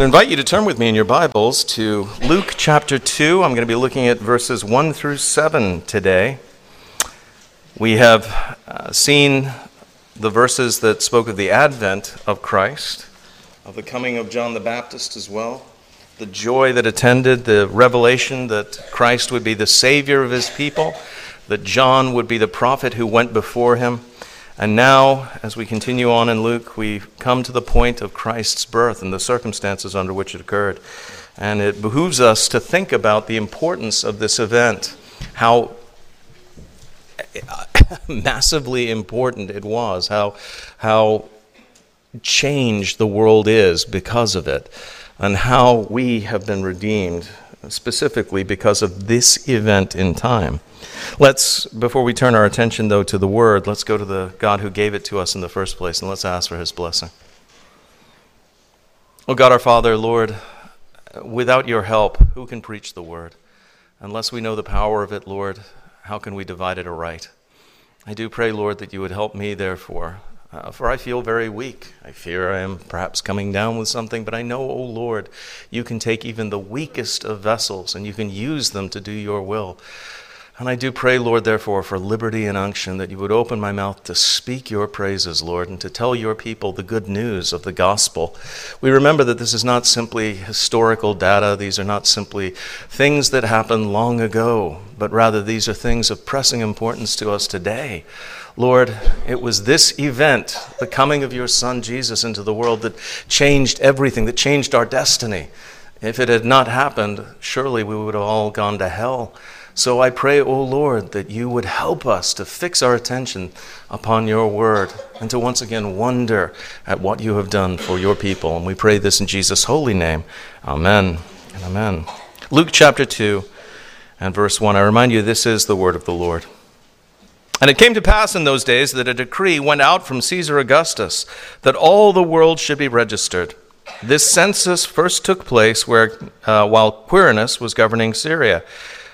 I invite you to turn with me in your Bibles to Luke chapter 2. I'm going to be looking at verses 1 through 7 today. We have seen the verses that spoke of the advent of Christ, of the coming of John the Baptist as well, the joy that attended, the revelation that Christ would be the Savior of his people, that John would be the prophet who went before him. And now, as we continue on in Luke, we come to the point of Christ's birth and the circumstances under which it occurred. And it behooves us to think about the importance of this event, how massively important it was, how changed the world is because of it, and how we have been redeemed specifically because of this event in time. Let's, before we turn our attention, though, to the Word, let's go to the God who gave it to us in the first place, and let's ask for His blessing. Oh God, our Father, Lord, without your help, who can preach the Word? Unless we know the power of it, Lord, how can we divide it aright? I do pray, Lord, that you would help me, therefore, for I feel very weak. I fear I am perhaps coming down with something, but I know, O Lord, you can take even the weakest of vessels, and you can use them to do your will. And I do pray, Lord, therefore, for liberty and unction, that you would open my mouth to speak your praises, Lord, and to tell your people the good news of the gospel. We remember that this is not simply historical data. These are not simply things that happened long ago, but rather these are things of pressing importance to us today. Lord, it was this event, the coming of your Son Jesus into the world, that changed everything, that changed our destiny. If it had not happened, surely we would have all gone to hell. So I pray, O Lord, that you would help us to fix our attention upon your word and to once again wonder at what you have done for your people. And we pray this in Jesus' holy name. Amen and amen. Luke chapter 2 and verse 1. I remind you, this is the word of the Lord. And it came to pass in those days that a decree went out from Caesar Augustus that all the world should be registered. This census first took place while Quirinius was governing Syria.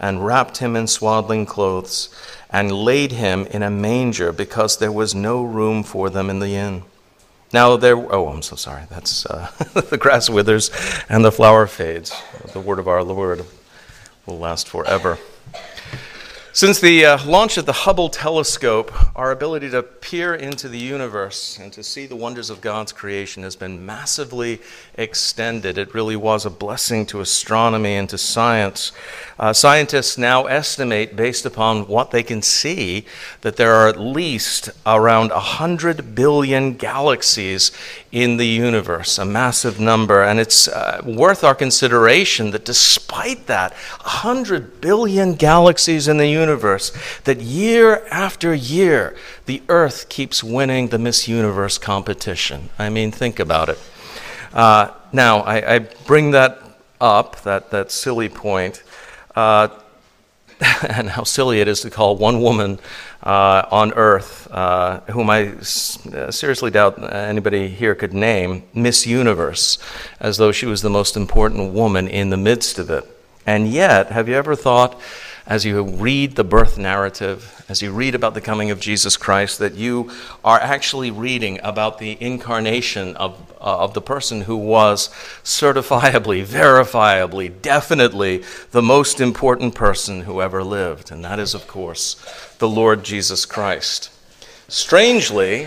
and wrapped him in swaddling clothes, and laid him in a manger, because there was no room for them in the inn. Now there... Oh, I'm so sorry. That's the grass withers and the flower fades. The word of our Lord will last forever. Since the launch of the Hubble telescope, our ability to peer into the universe and to see the wonders of God's creation has been massively extended. It really was a blessing to astronomy and to science. Scientists now estimate, based upon what they can see, that there are at least around 100 billion galaxies in the universe, a massive number. And it's worth our consideration that despite that, 100 billion galaxies in the universe, that year after year, the Earth keeps winning the Miss Universe competition. I mean, think about it. Now, I bring that up, that silly point, and how silly it is to call one woman on Earth, whom I seriously doubt anybody here could name, Miss Universe, as though she was the most important woman in the midst of it. And yet, have you ever thought, as you read the birth narrative, as you read about the coming of Jesus Christ, that you are actually reading about the incarnation of the person who was certifiably, verifiably, definitely the most important person who ever lived? And that is, of course, the Lord Jesus Christ. Strangely,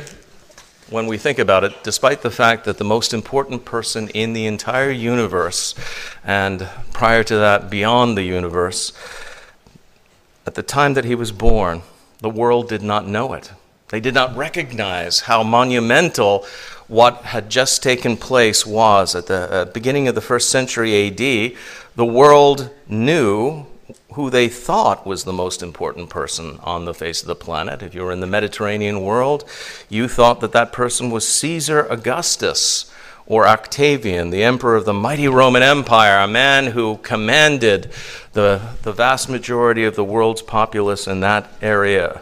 when we think about it, despite the fact that the most important person in the entire universe, and prior to that, beyond the universe, at the time that he was born, the world did not know it. They did not recognize how monumental what had just taken place was. At the beginning of the first century AD, the world knew who they thought was the most important person on the face of the planet. If you were in the Mediterranean world, you thought that person was Caesar Augustus, or Octavian, the emperor of the mighty Roman Empire, a man who commanded the vast majority of the world's populace in that area.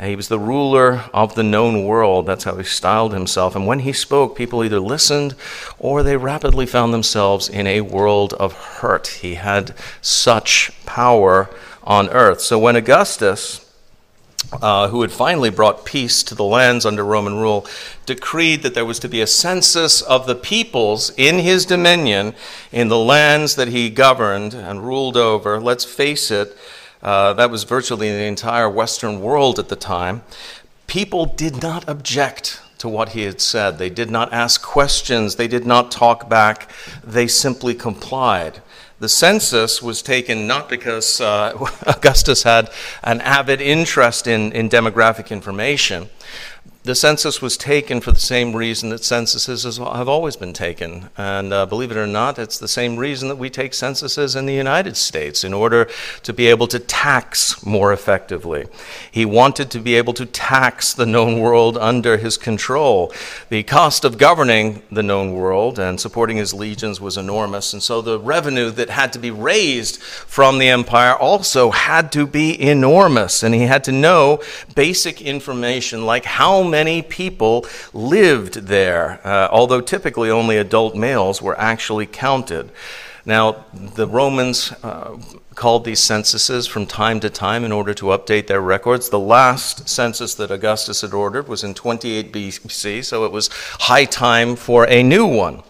He was the ruler of the known world. That's how he styled himself. And when he spoke, people either listened or they rapidly found themselves in a world of hurt. He had such power on earth. So when Augustus, who had finally brought peace to the lands under Roman rule, decreed that there was to be a census of the peoples in his dominion, in the lands that he governed and ruled over. Let's face it, that was virtually the entire Western world at the time. People did not object to what he had said. They did not ask questions. They did not talk back. They simply complied. The census was taken not because Augustus had an avid interest in demographic information. The census was taken for the same reason that censuses have always been taken. And believe it or not, it's the same reason that we take censuses in the United States, in order to be able to tax more effectively. He wanted to be able to tax the known world under his control. The cost of governing the known world and supporting his legions was enormous, and so the revenue that had to be raised from the empire also had to be enormous, and he had to know basic information like how many people lived there, although typically only adult males were actually counted. Now, the Romans called these censuses from time to time in order to update their records. The last census that Augustus had ordered was in 28 BC, so it was high time for a new one.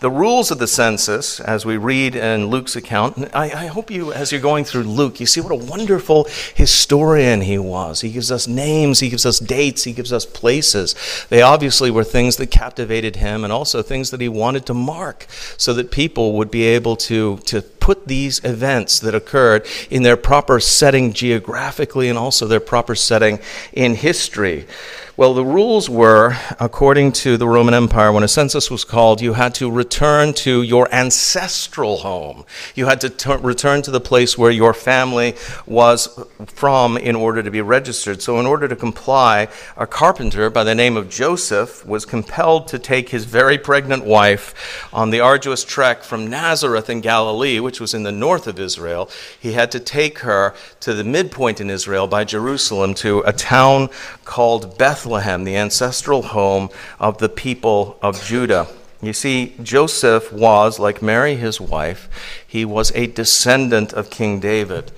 The rules of the census, as we read in Luke's account, and I hope you, as you're going through Luke, you see what a wonderful historian he was. He gives us names, he gives us dates, he gives us places. They obviously were things that captivated him, and also things that he wanted to mark so that people would be able to put these events that occurred in their proper setting geographically, and also their proper setting in history. Well, the rules were, according to the Roman Empire, when a census was called, you had to return to your ancestral home. You had to return to the place where your family was from in order to be registered. So in order to comply, a carpenter by the name of Joseph was compelled to take his very pregnant wife on the arduous trek from Nazareth in Galilee, which was in the north of Israel. He had to take her to the midpoint in Israel by Jerusalem, to a town called Bethlehem, the ancestral home of the people of Judah. You see, Joseph was, like Mary, his wife, he was a descendant of King David.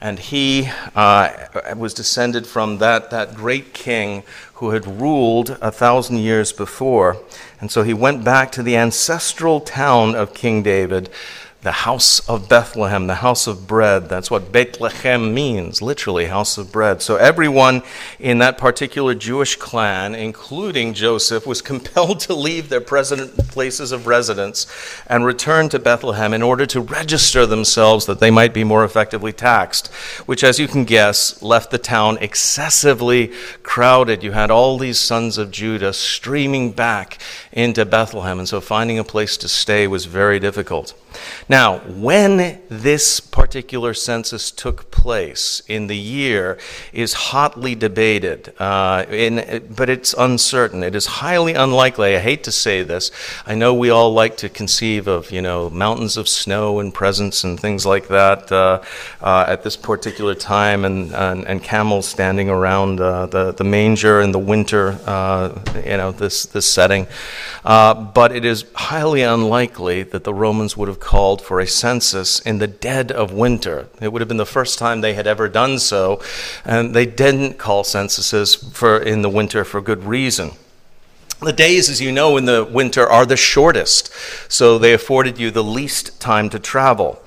And he was descended from that great king who had ruled 1,000 years before. And so he went back to the ancestral town of King David, the house of Bethlehem, the house of bread. That's what Bethlehem means, literally, house of bread. So everyone in that particular Jewish clan, including Joseph, was compelled to leave their present places of residence and return to Bethlehem in order to register themselves that they might be more effectively taxed, which, as you can guess, left the town excessively crowded. You had all these sons of Judah streaming back into Bethlehem, and so finding a place to stay was very difficult. Now, when this particular census took place in the year is hotly debated, but it's uncertain. It is highly unlikely. I hate to say this. I know we all like to conceive of, mountains of snow and presents and things like that at this particular time, and camels standing around the manger in the winter, this setting. But it is highly unlikely that the Romans would have called for a census in the dead of winter. It would have been the first time they had ever done so, and they didn't call censuses in the winter for good reason. The days, as you know, in the winter are the shortest, so they afforded you the least time to travel.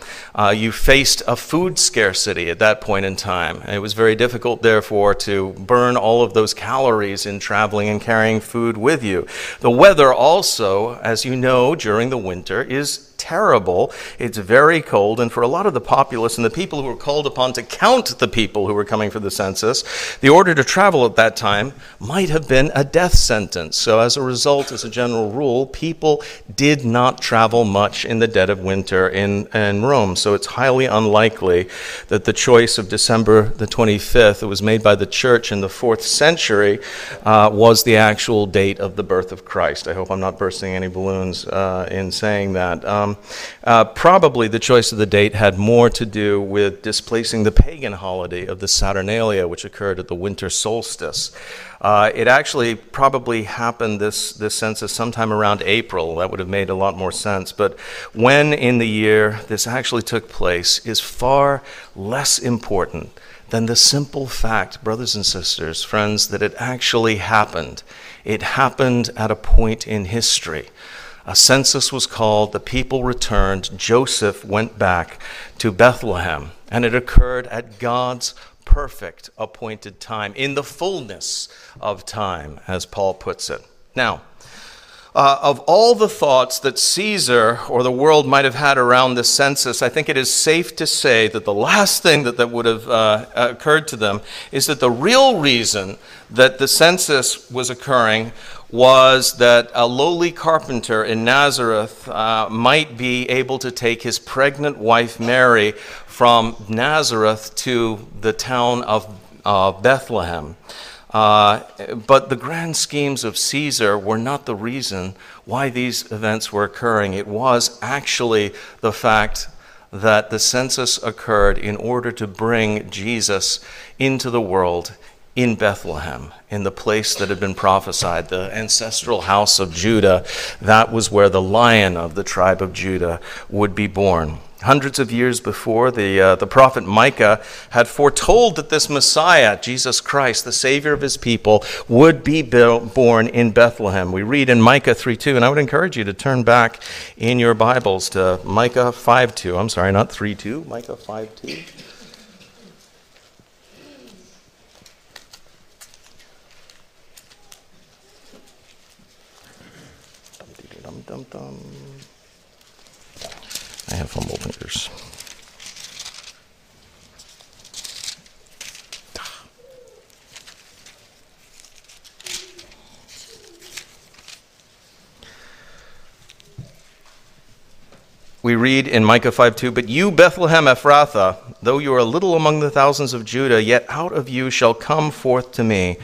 You faced a food scarcity at that point in time. It was very difficult, therefore, to burn all of those calories in traveling and carrying food with you. The weather also, as you know, during the winter is terrible. It's very cold, and for a lot of the populace and the people who were called upon to count the people who were coming for the census, the order to travel at that time might have been a death sentence. So as a result, as a general rule, people did not travel much in the dead of winter in Rome. So it's highly unlikely that the choice of December the 25th that was made by the church in the 4th century was the actual date of the birth of Christ. I hope I'm not bursting any balloons in saying that. Probably the choice of the date had more to do with displacing the pagan holiday of the Saturnalia, which occurred at the winter solstice. It actually probably happened this census sometime around April. That would have made a lot more sense. But when in the year this actually took place is far less important than the simple fact, brothers and sisters, friends, that it actually happened. It happened at a point in history. A census was called, the people returned, Joseph went back to Bethlehem, and it occurred at God's perfect appointed time, in the fullness of time, as Paul puts it. Now, of all the thoughts that Caesar or the world might have had around the census, I think it is safe to say that the last thing that would have occurred to them is that the real reason that the census was occurring was that a lowly carpenter in Nazareth might be able to take his pregnant wife Mary from Nazareth to the town of Bethlehem. But the grand schemes of Caesar were not the reason why these events were occurring. It was actually the fact that the census occurred in order to bring Jesus into the world in Bethlehem, in the place that had been prophesied, the ancestral house of Judah. That was where the Lion of the tribe of Judah would be born. Hundreds of years before, the prophet Micah had foretold that this Messiah, Jesus Christ, the Savior of his people, would be born in Bethlehem. We read in Micah 3:2, and I would encourage you to turn back in your Bibles to Micah 5:2. I'm sorry, not 3:2, Micah 5:2. I have humble fingers. We read in Micah 5:2, "But you, Bethlehem Ephrathah, though you are little among the thousands of Judah, yet out of you shall come forth to me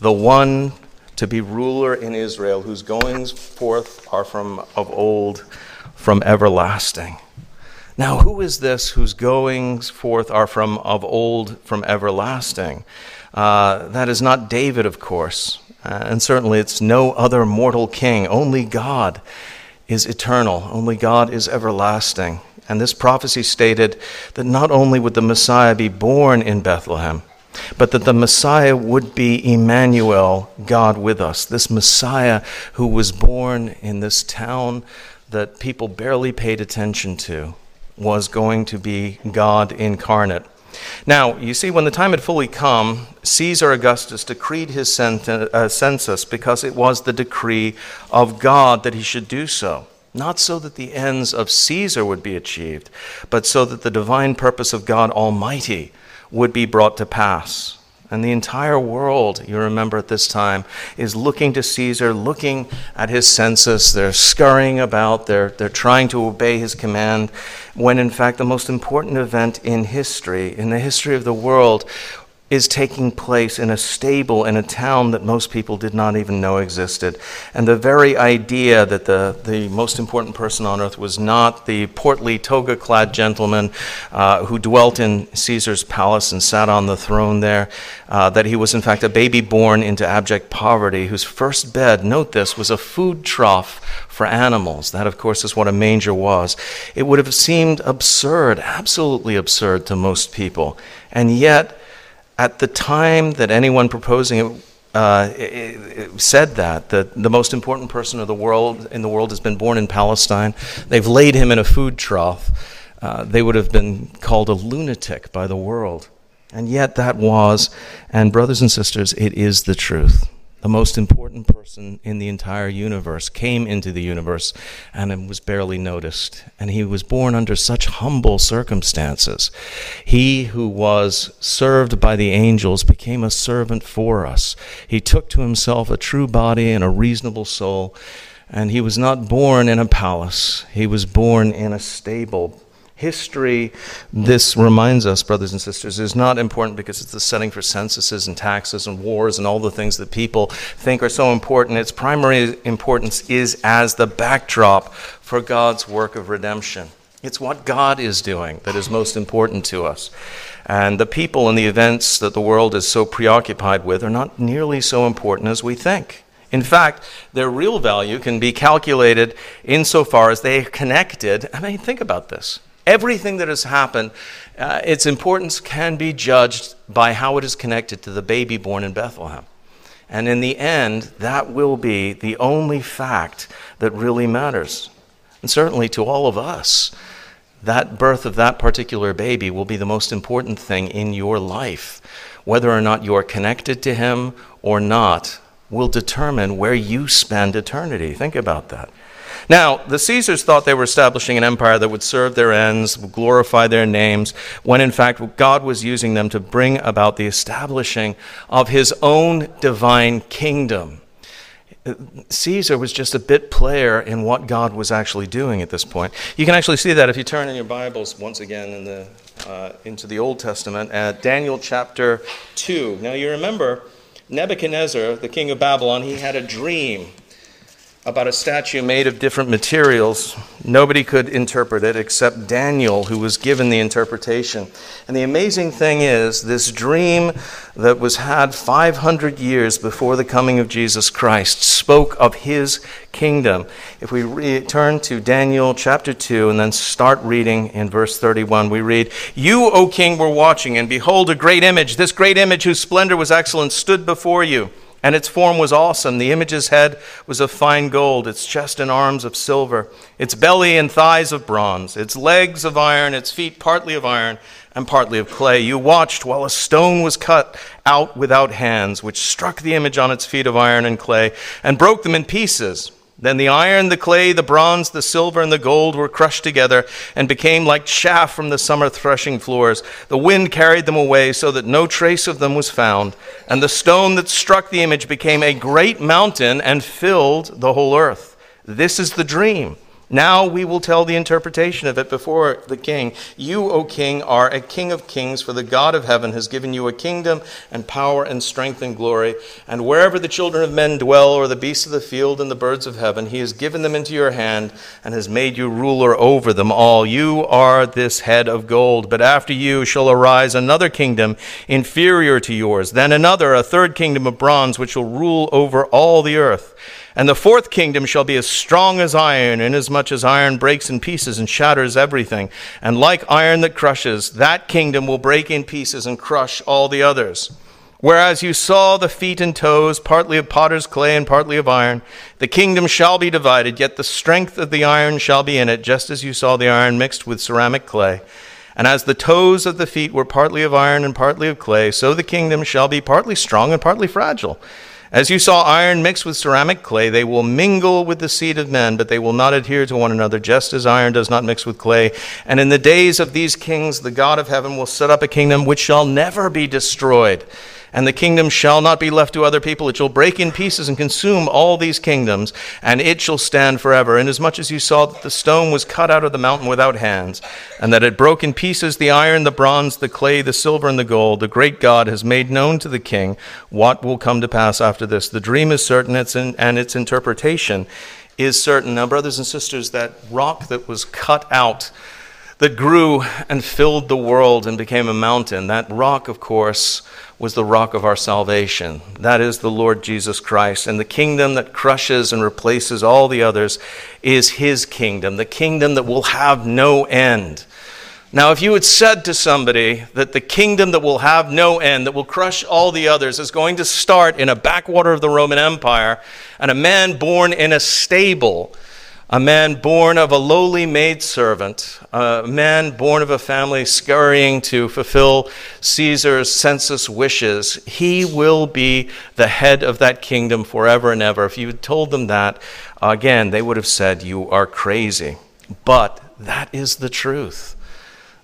the one to be ruler in Israel, whose goings forth are from of old, from everlasting." Now, who is this whose goings forth are from of old, from everlasting? That is not David, of course, and certainly it's no other mortal king. Only God is eternal. Only God is everlasting. And this prophecy stated that not only would the Messiah be born in Bethlehem, but that the Messiah would be Emmanuel, God with us. This Messiah who was born in this town that people barely paid attention to was going to be God incarnate. Now, you see, when the time had fully come, Caesar Augustus decreed his census because it was the decree of God that he should do so. Not so that the ends of Caesar would be achieved, but so that the divine purpose of God Almighty would be brought to pass. And the entire world, you remember at this time, is looking to Caesar, looking at his census. They're scurrying about. They're trying to obey his command, when in fact the most important event in history, in the history of the world, is taking place in a stable in a town that most people did not even know existed. And the very idea that the most important person on earth was not the portly toga-clad gentleman who dwelt in Caesar's palace and sat on the throne there, that he was in fact a baby born into abject poverty, whose first bed, note this, was a food trough for animals. That, of course, is what a manger was. It would have seemed absurd, absolutely absurd to most people. And yet, at the time that anyone proposing it said that the most important person of the world in the world has been born in Palestine, they've laid him in a food trough, they would have been called a lunatic by the world. And yet that was, and brothers and sisters, it is the truth. the most important person in the entire universe, came into the universe and was barely noticed. And he was born under such humble circumstances. He who was served by the angels became a servant for us. He took to himself a true body and a reasonable soul. And he was not born in a palace. He was born in a stable. History, this reminds us, brothers and sisters, is not important because it's the setting for censuses and taxes and wars and all the things that people think are so important. Its primary importance is as the backdrop for God's work of redemption. It's what God is doing that is most important to us. And the people and the events that the world is so preoccupied with are not nearly so important as we think. In fact, their real value can be calculated insofar as they are connected. I mean, think about this. Everything that has happened, its importance can be judged by how it is connected to the baby born in Bethlehem. And in the end, that will be the only fact that really matters. And certainly to all of us, that birth of that particular baby will be the most important thing in your life. Whether or not you are connected to him or not will determine where you spend eternity. Think about that. Now, the Caesars thought they were establishing an empire that would serve their ends, glorify their names, when in fact God was using them to bring about the establishing of his own divine kingdom. Caesar was just a bit player in what God was actually doing at this point. You can actually see that if you turn in your Bibles once again in the, into the Old Testament, at Daniel chapter 2. Now, you remember Nebuchadnezzar, the king of Babylon, he had a dream about a statue made of different materials. Nobody could interpret it except Daniel, who was given the interpretation. And the amazing thing is, this dream that was had 500 years before the coming of Jesus Christ spoke of his kingdom. If we return to Daniel chapter 2 and then start reading in verse 31, we read, "You, O king, were watching, and behold, a great image. This great image whose splendor was excellent stood before you. And its form was awesome. The image's head was of fine gold, its chest and arms of silver, its belly and thighs of bronze, its legs of iron, its feet partly of iron and partly of clay. You watched while a stone was cut out without hands, which struck the image on its feet of iron and clay and broke them in pieces. Then the iron, the clay, the bronze, the silver, and the gold were crushed together and became like chaff from the summer threshing floors. The wind carried them away so that no trace of them was found. And the stone that struck the image became a great mountain and filled the whole earth. This is the dream. Now we will tell the interpretation of it before the king. You, O king, are a king of kings, for the God of heaven has given you a kingdom and power and strength and glory. And wherever the children of men dwell, or the beasts of the field and the birds of heaven, he has given them into your hand and has made you ruler over them all. You are this head of gold, but after you shall arise another kingdom inferior to yours, then another, a third kingdom of bronze, which will rule over all the earth. And the fourth kingdom shall be as strong as iron, inasmuch as iron breaks in pieces and shatters everything. And like iron that crushes, that kingdom will break in pieces and crush all the others. Whereas you saw the feet and toes, partly of potter's clay and partly of iron, the kingdom shall be divided, yet the strength of the iron shall be in it, just as you saw the iron mixed with ceramic clay. And as the toes of the feet were partly of iron and partly of clay, so the kingdom shall be partly strong and partly fragile. As you saw iron mixed with ceramic clay, they will mingle with the seed of men, but they will not adhere to one another, just as iron does not mix with clay. And in the days of these kings, the God of heaven will set up a kingdom which shall never be destroyed. And the kingdom shall not be left to other people. It shall break in pieces and consume all these kingdoms, and it shall stand forever. Inasmuch as you saw that the stone was cut out of the mountain without hands, and that it broke in pieces the iron, the bronze, the clay, the silver, and the gold, the great God has made known to the king what will come to pass after this. The dream is certain, and its interpretation is certain." Now, brothers and sisters, that rock that was cut out, that grew and filled the world and became a mountain, that rock, of course, was the rock of our salvation. That is the Lord Jesus Christ. And the kingdom that crushes and replaces all the others is his kingdom, the kingdom that will have no end. Now, if you had said to somebody that the kingdom that will have no end, that will crush all the others, is going to start in a backwater of the Roman Empire, and a man born in a stable, a man born of a lowly maidservant, a man born of a family scurrying to fulfill Caesar's census wishes. He will be the head of that kingdom forever and ever. If you had told them that, again, they would have said, you are crazy. But that is the truth.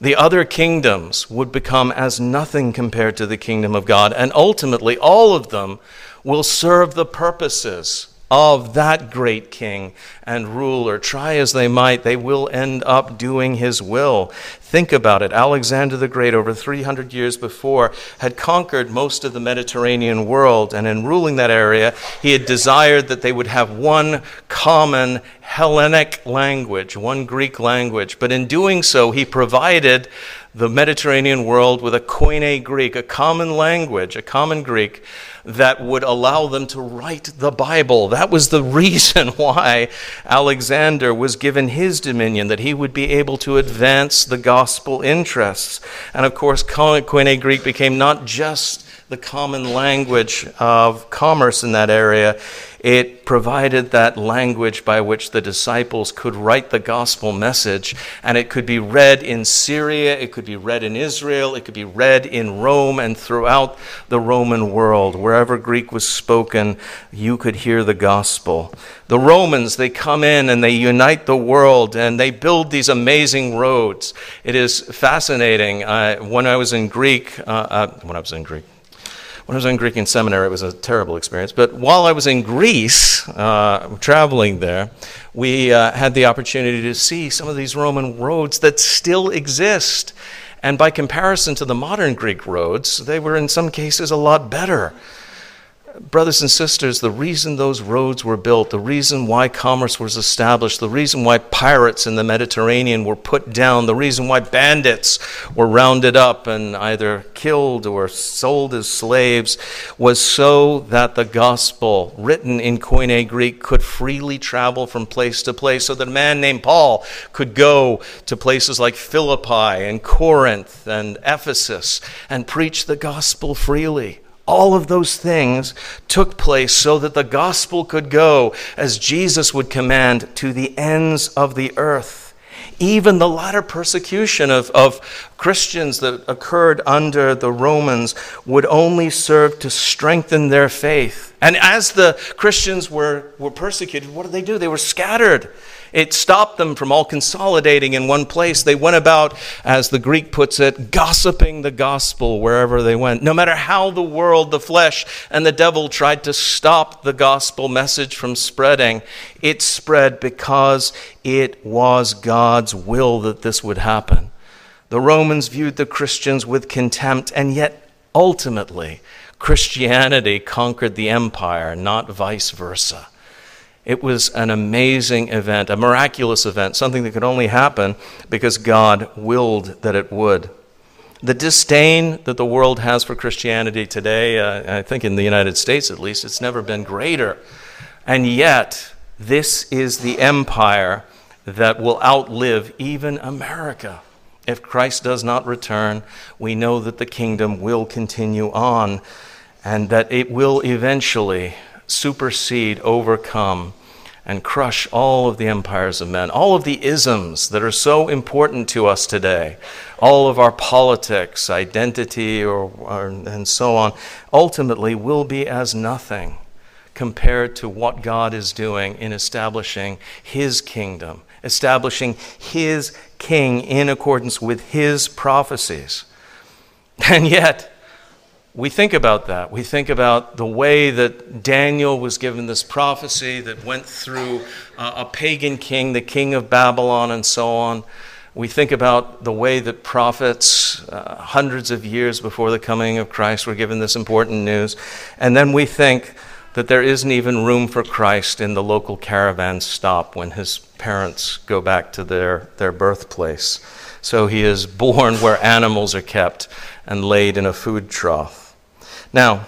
The other kingdoms would become as nothing compared to the kingdom of God, and ultimately all of them will serve the purposes of that great king and ruler. Try as they might, they will end up doing his will. Think about it. Alexander the Great, over 300 years before, had conquered most of the Mediterranean world, and in ruling that area, he had desired that they would have one common Hellenic language, one Greek language. But in doing so, he provided the Mediterranean world with a Koine Greek, a common language, a common Greek that would allow them to write the Bible. That was the reason why Alexander was given his dominion, that he would be able to advance the gospel interests. And of course, Koine Greek became not just the common language of commerce in that area, it provided that language by which the disciples could write the gospel message, and it could be read in Syria, it could be read in Israel, it could be read in Rome and throughout the Roman world. Wherever Greek was spoken, you could hear the gospel. The Romans, they come in and they unite the world and they build these amazing roads. It is fascinating. When I was in Greek in seminary, it was a terrible experience. But while I was in Greece, traveling there, we had the opportunity to see some of these Roman roads that still exist. And by comparison to the modern Greek roads, they were in some cases a lot better. Brothers and sisters, the reason those roads were built, the reason why commerce was established, the reason why pirates in the Mediterranean were put down, the reason why bandits were rounded up and either killed or sold as slaves, was so that the gospel written in Koine Greek could freely travel from place to place, so that a man named Paul could go to places like Philippi and Corinth and Ephesus and preach the gospel freely. All of those things took place so that the gospel could go, as Jesus would command, to the ends of the earth. Even the latter persecution of Christians that occurred under the Romans would only serve to strengthen their faith. And as the Christians were persecuted, what did they do? They were scattered. It stopped them from all consolidating in one place. They went about, as the Greek puts it, gossiping the gospel wherever they went. No matter how the world, the flesh, and the devil tried to stop the gospel message from spreading, it spread because it was God's will that this would happen. The Romans viewed the Christians with contempt, and yet ultimately Christianity conquered the empire, not vice versa. It was an amazing event, a miraculous event, something that could only happen because God willed that it would. The disdain that the world has for Christianity today, I think in the United States at least, it's never been greater. And yet, this is the empire that will outlive even America. If Christ does not return, we know that the kingdom will continue on and that it will eventually supersede, overcome, and crush all of the empires of men, all of the isms that are so important to us today, all of our politics, identity, and so on, ultimately will be as nothing compared to what God is doing in establishing his kingdom, establishing his king in accordance with his prophecies. And yet, we think about that. We think about the way that Daniel was given this prophecy that went through a pagan king, the king of Babylon, and so on. We think about the way that prophets, hundreds of years before the coming of Christ, were given this important news. And then we think that there isn't even room for Christ in the local caravan stop when his parents go back to their birthplace. So he is born where animals are kept and laid in a food trough. Now,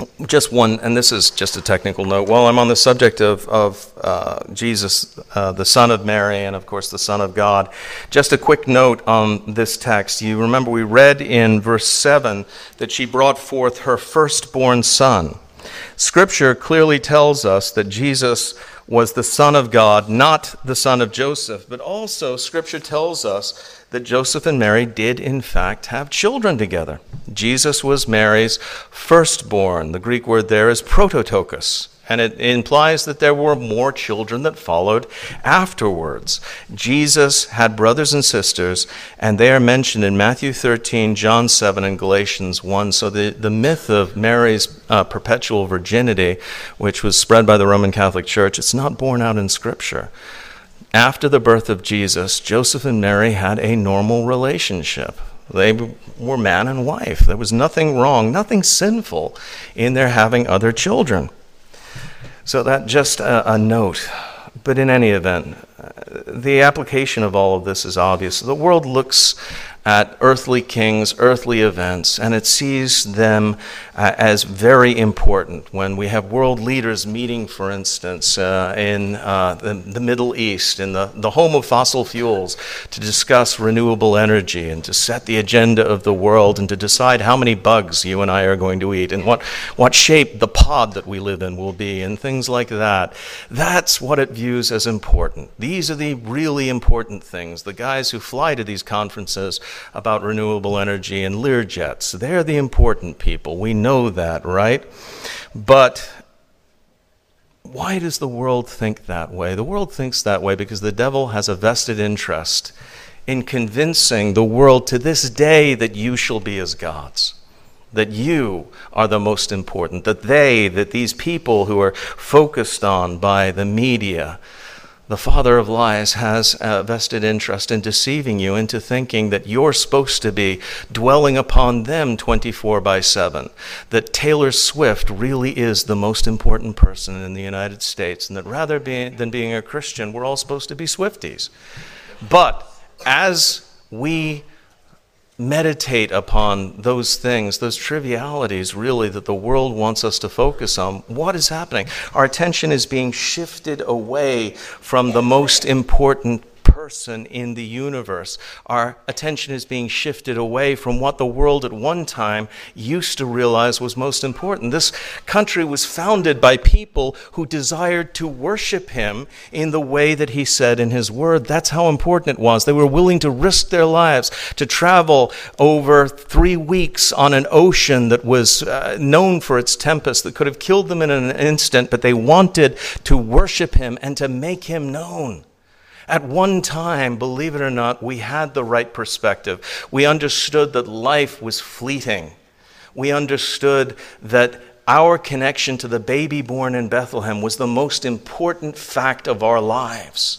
and this is just a technical note, while I'm on the subject of Jesus, the Son of Mary, and of course the Son of God, just a quick note on this text. You remember we read in verse 7 that she brought forth her firstborn son. Scripture clearly tells us that Jesus was the Son of God, not the son of Joseph. But also, Scripture tells us that Joseph and Mary did, in fact, have children together. Jesus was Mary's firstborn. The Greek word there is prototokos, and it implies that there were more children that followed afterwards. Jesus had brothers and sisters, and they are mentioned in Matthew 13, John 7, and Galatians 1. So the myth of Mary's perpetual virginity, which was spread by the Roman Catholic Church, it's not borne out in Scripture. After the birth of Jesus, Joseph and Mary had a normal relationship. They were man and wife. There was nothing wrong, nothing sinful in their having other children. So that just a note. But in any event, the application of all of this is obvious. The world looks at earthly kings, earthly events, and it sees them as very important. When we have world leaders meeting, for instance, in the Middle East, in the home of fossil fuels, to discuss renewable energy and to set the agenda of the world and to decide how many bugs you and I are going to eat and what shape the pod that we live in will be and things like that. That's what it views as important. These are the really important things. The guys who fly to these conferences about renewable energy and Learjets, they're the important people. We know that, right? But why does the world think that way? The world thinks that way because the devil has a vested interest in convincing the world to this day that you shall be as gods, that you are the most important, that these people who are focused on by the media, the father of lies, has a vested interest in deceiving you into thinking that you're supposed to be dwelling upon them 24/7, that Taylor Swift really is the most important person in the United States, and that rather than being a Christian, we're all supposed to be Swifties. But as we meditate upon those things, those trivialities really that the world wants us to focus on, what is happening? Our attention is being shifted away from the most important person in the universe. Our attention is being shifted away from what the world at one time used to realize was most important. This country was founded by people who desired to worship him in the way that he said in his word. That's how important it was. They were willing to risk their lives to travel over 3 weeks on an ocean that was known for its tempest, that could have killed them in an instant, but they wanted to worship him and to make him known. At one time, believe it or not, we had the right perspective. We understood that life was fleeting. We understood that our connection to the baby born in Bethlehem was the most important fact of our lives,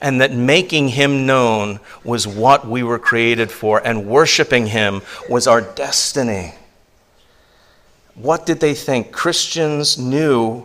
and that making him known was what we were created for, and worshiping him was our destiny. What did they think? Christians knew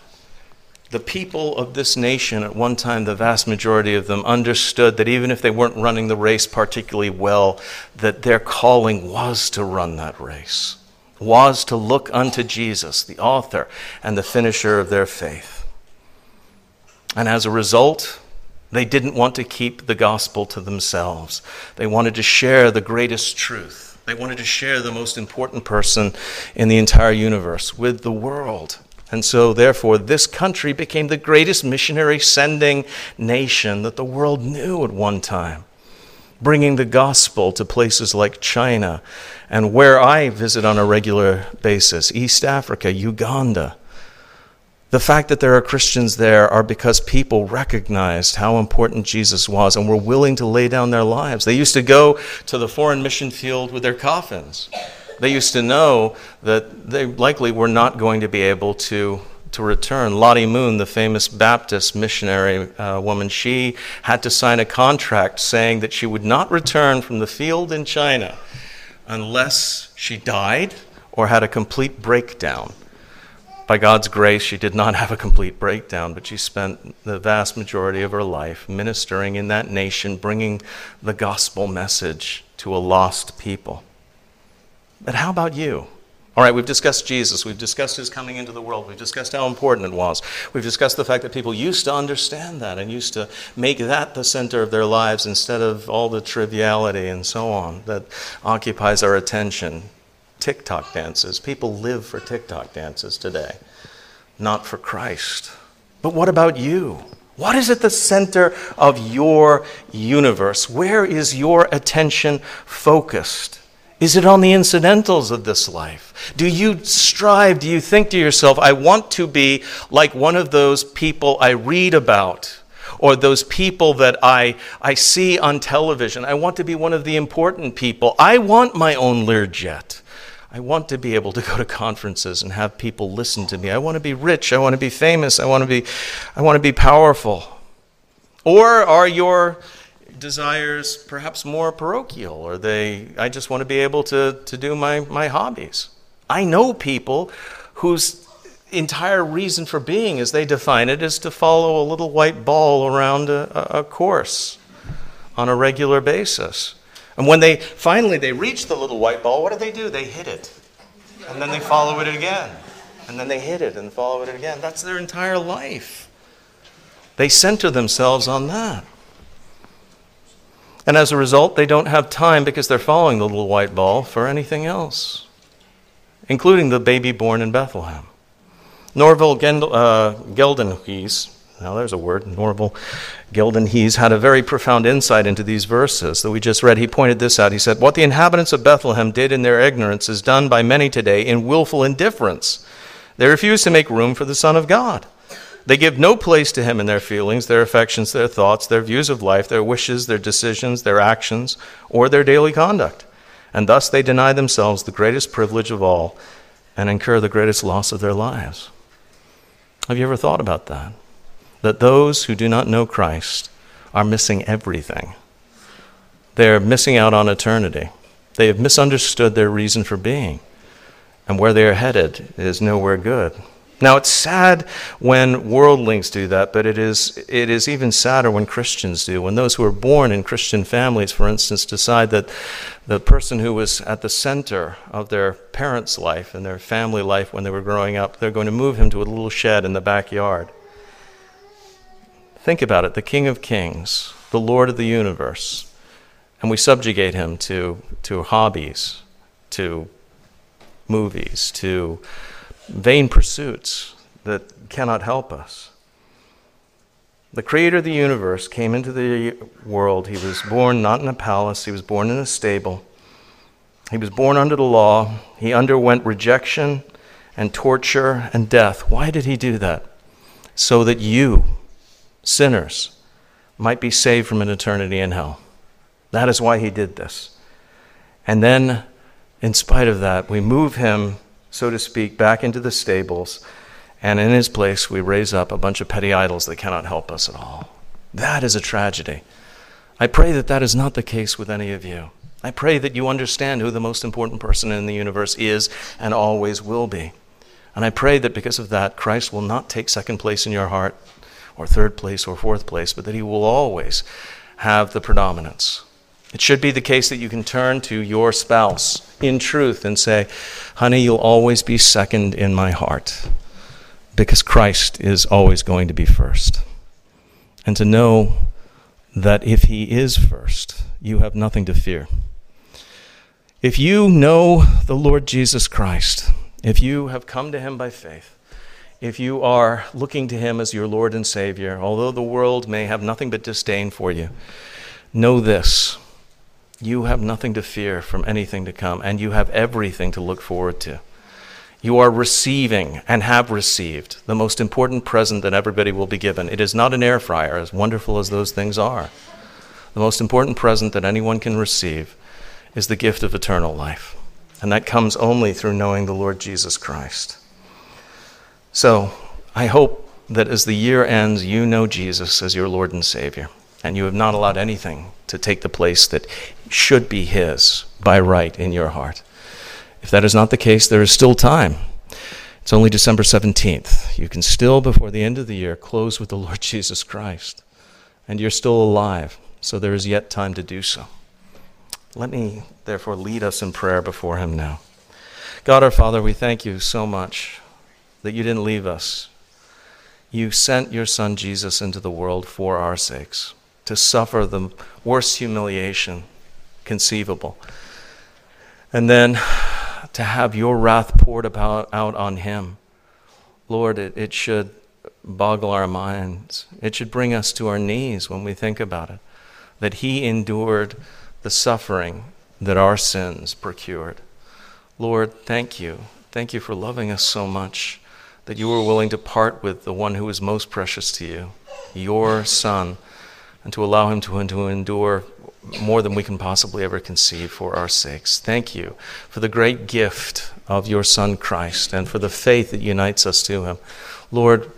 The people of this nation, at one time, the vast majority of them, understood that even if they weren't running the race particularly well, that their calling was to run that race, was to look unto Jesus, the author and the finisher of their faith. And as a result, they didn't want to keep the gospel to themselves. They wanted to share the greatest truth. They wanted to share the most important person in the entire universe with the world. And so, therefore, this country became the greatest missionary-sending nation that the world knew at one time, bringing the gospel to places like China and where I visit on a regular basis, East Africa, Uganda. The fact that there are Christians there are because people recognized how important Jesus was and were willing to lay down their lives. They used to go to the foreign mission field with their coffins. They used to know that they likely were not going to be able to return. Lottie Moon, the famous Baptist missionary woman, she had to sign a contract saying that she would not return from the field in China unless she died or had a complete breakdown. By God's grace, she did not have a complete breakdown, but she spent the vast majority of her life ministering in that nation, bringing the gospel message to a lost people. But how about you? All right, we've discussed Jesus. We've discussed his coming into the world. We've discussed how important it was. We've discussed the fact that people used to understand that and used to make that the center of their lives instead of all the triviality and so on that occupies our attention. TikTok dances. People live for TikTok dances today, not for Christ. But what about you? What is at the center of your universe? Where is your attention focused? Is it on the incidentals of this life? Do you strive? Do you think to yourself, I want to be like one of those people I read about or those people that I see on television? I want to be one of the important people. I want my own Learjet. I want to be able to go to conferences and have people listen to me. I want to be rich. I want to be famous. I want to be powerful. Or are your desires perhaps more parochial, or I just want to be able to do my hobbies? I know people whose entire reason for being, as they define it, is to follow a little white ball around a course on a regular basis. And when they finally reach the little white ball, what do? They hit it. And then they follow it again. And then they hit it and follow it again. That's their entire life. They center themselves on that. And as a result, they don't have time, because they're following the little white ball, for anything else, including the baby born in Bethlehem. Norval Geldenhuis, now there's a word, Norval Geldenhuis, had a very profound insight into these verses that we just read. He pointed this out. He said, "What the inhabitants of Bethlehem did in their ignorance is done by many today in willful indifference. They refuse to make room for the Son of God. They give no place to him in their feelings, their affections, their thoughts, their views of life, their wishes, their decisions, their actions, or their daily conduct. And thus they deny themselves the greatest privilege of all and incur the greatest loss of their lives." Have you ever thought about that? That those who do not know Christ are missing everything. They're missing out on eternity. They have misunderstood their reason for being. And where they are headed is nowhere good. Now, it's sad when worldlings do that, but it is even sadder when Christians do, when those who are born in Christian families, for instance, decide that the person who was at the center of their parents' life and their family life when they were growing up, they're going to move him to a little shed in the backyard. Think about it, the King of Kings, the Lord of the universe, and we subjugate him to hobbies, to movies, to vain pursuits that cannot help us. The creator of the universe came into the world. He was born not in a palace. He was born in a stable. He was born under the law. He underwent rejection and torture and death. Why did he do that? So that you, sinners, might be saved from an eternity in hell. That is why he did this. And then, in spite of that, we move him, so to speak, back into the stables, and in his place we raise up a bunch of petty idols that cannot help us at all. That is a tragedy. I pray that that is not the case with any of you. I pray that you understand who the most important person in the universe is and always will be. And I pray that because of that, Christ will not take second place in your heart, or third place, or fourth place, but that he will always have the predominance. It should be the case that you can turn to your spouse in truth and say, "Honey, you'll always be second in my heart, because Christ is always going to be first." And to know that if he is first, you have nothing to fear. If you know the Lord Jesus Christ, if you have come to him by faith, if you are looking to him as your Lord and Savior, although the world may have nothing but disdain for you, know this: you have nothing to fear from anything to come, and you have everything to look forward to. You are receiving and have received the most important present that everybody will be given. It is not an air fryer, as wonderful as those things are. The most important present that anyone can receive is the gift of eternal life, and that comes only through knowing the Lord Jesus Christ. So I hope that as the year ends, you know Jesus as your Lord and Savior, and you have not allowed anything to take the place that should be his by right in your heart. If that is not the case, there is still time. It's only December 17th. You can still, before the end of the year, close with the Lord Jesus Christ. And you're still alive, so there is yet time to do so. Let me, therefore, lead us in prayer before him now. God our Father, we thank you so much that you didn't leave us. You sent your Son Jesus into the world for our sakes, to suffer the worst humiliation conceivable, and then to have your wrath poured out on him. Lord, it should boggle our minds. It should bring us to our knees when we think about it, that he endured the suffering that our sins procured. Lord, thank you. Thank you for loving us so much that you were willing to part with the one who is most precious to you, your Son, and to allow him to endure more than we can possibly ever conceive for our sakes. Thank you for the great gift of your Son Christ and for the faith that unites us to him. Lord,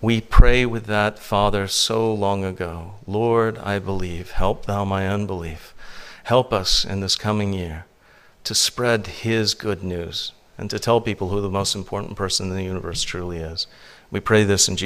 we pray with that Father so long ago. Lord, I believe, help thou my unbelief. Help us in this coming year to spread his good news and to tell people who the most important person in the universe truly is. We pray this in Jesus' name.